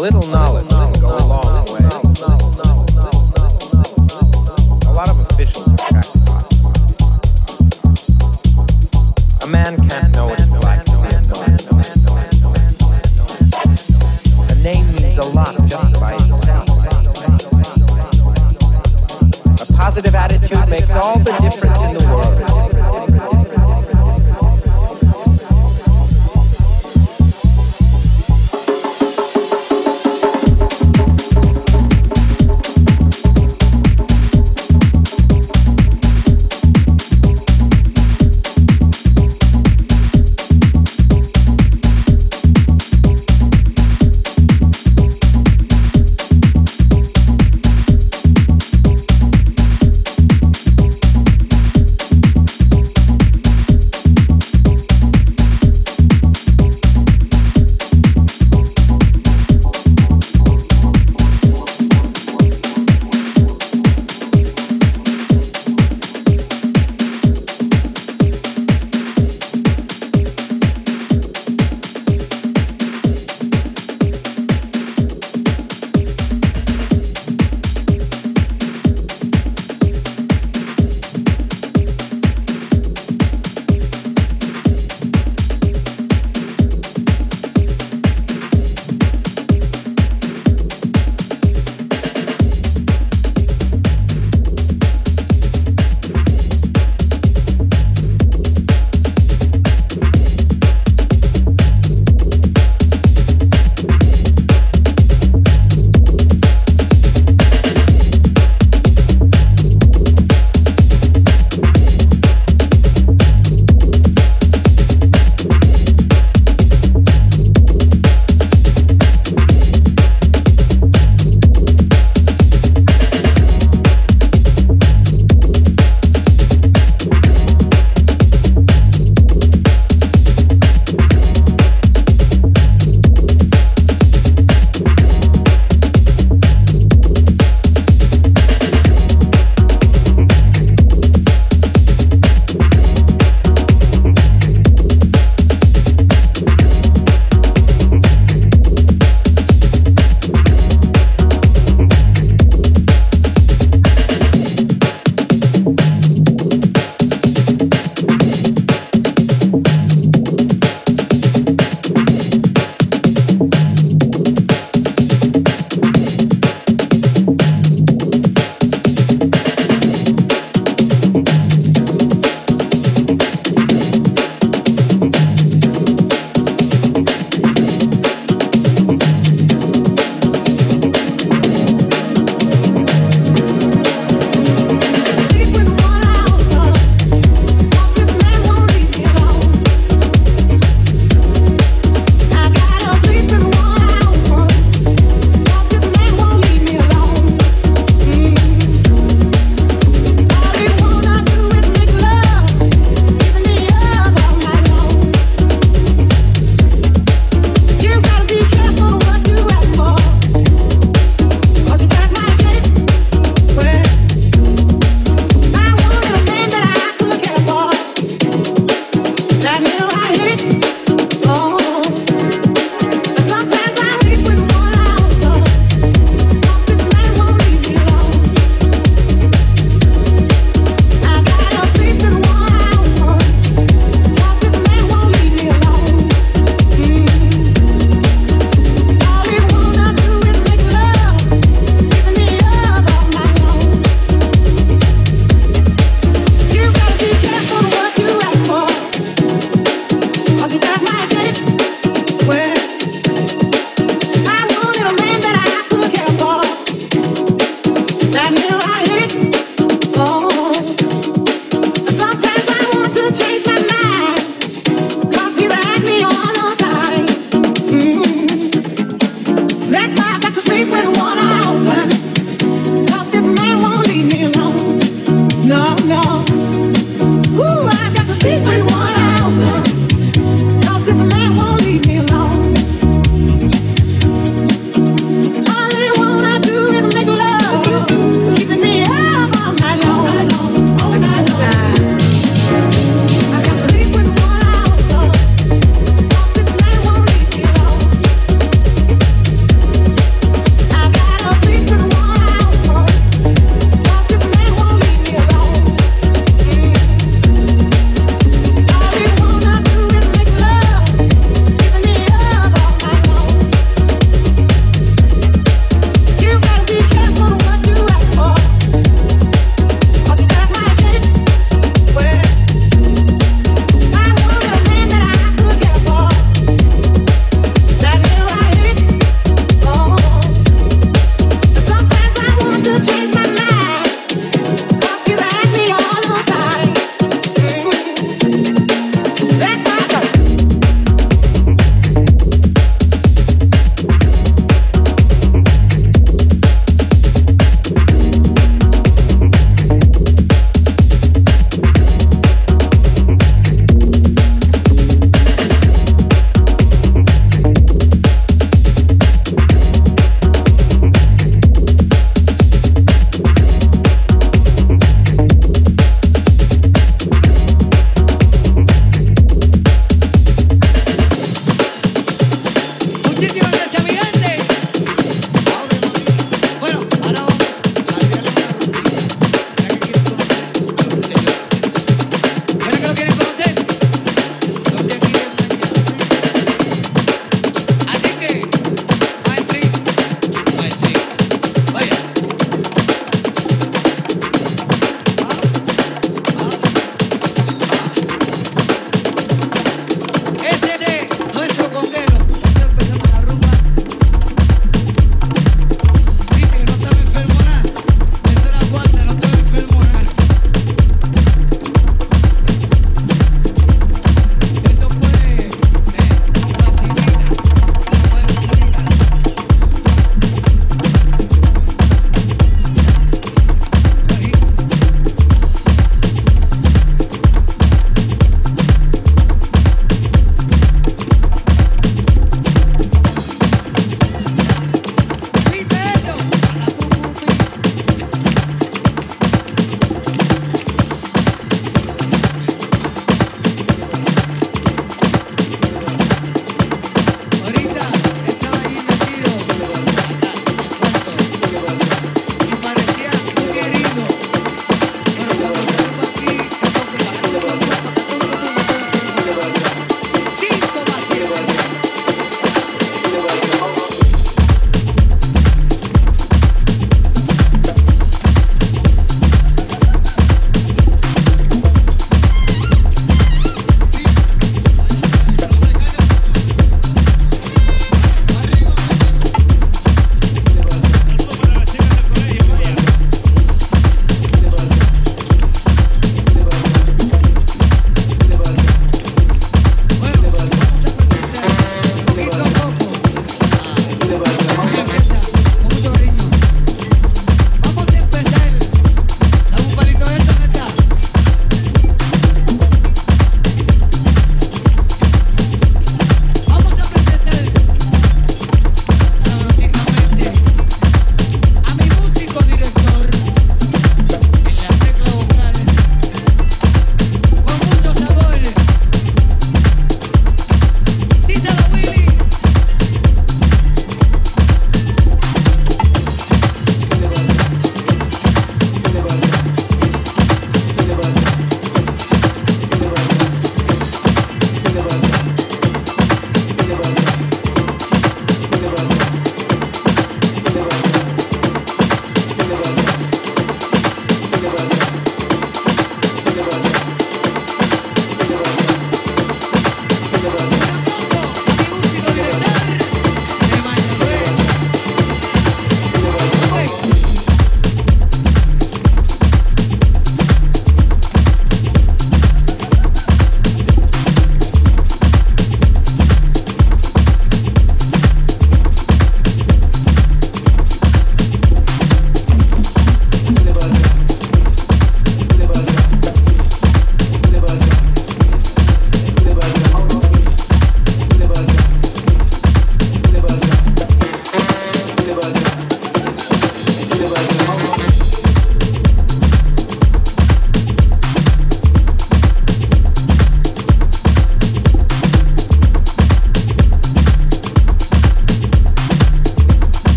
little knowledge can go a long way. A lot of officials are attracted by it. A man can't know what it's like to be a man. A name means a lot just by itself. A positive attitude makes all the difference in the world.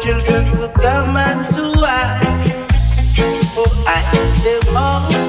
Children, come and do I. Oh, I say more.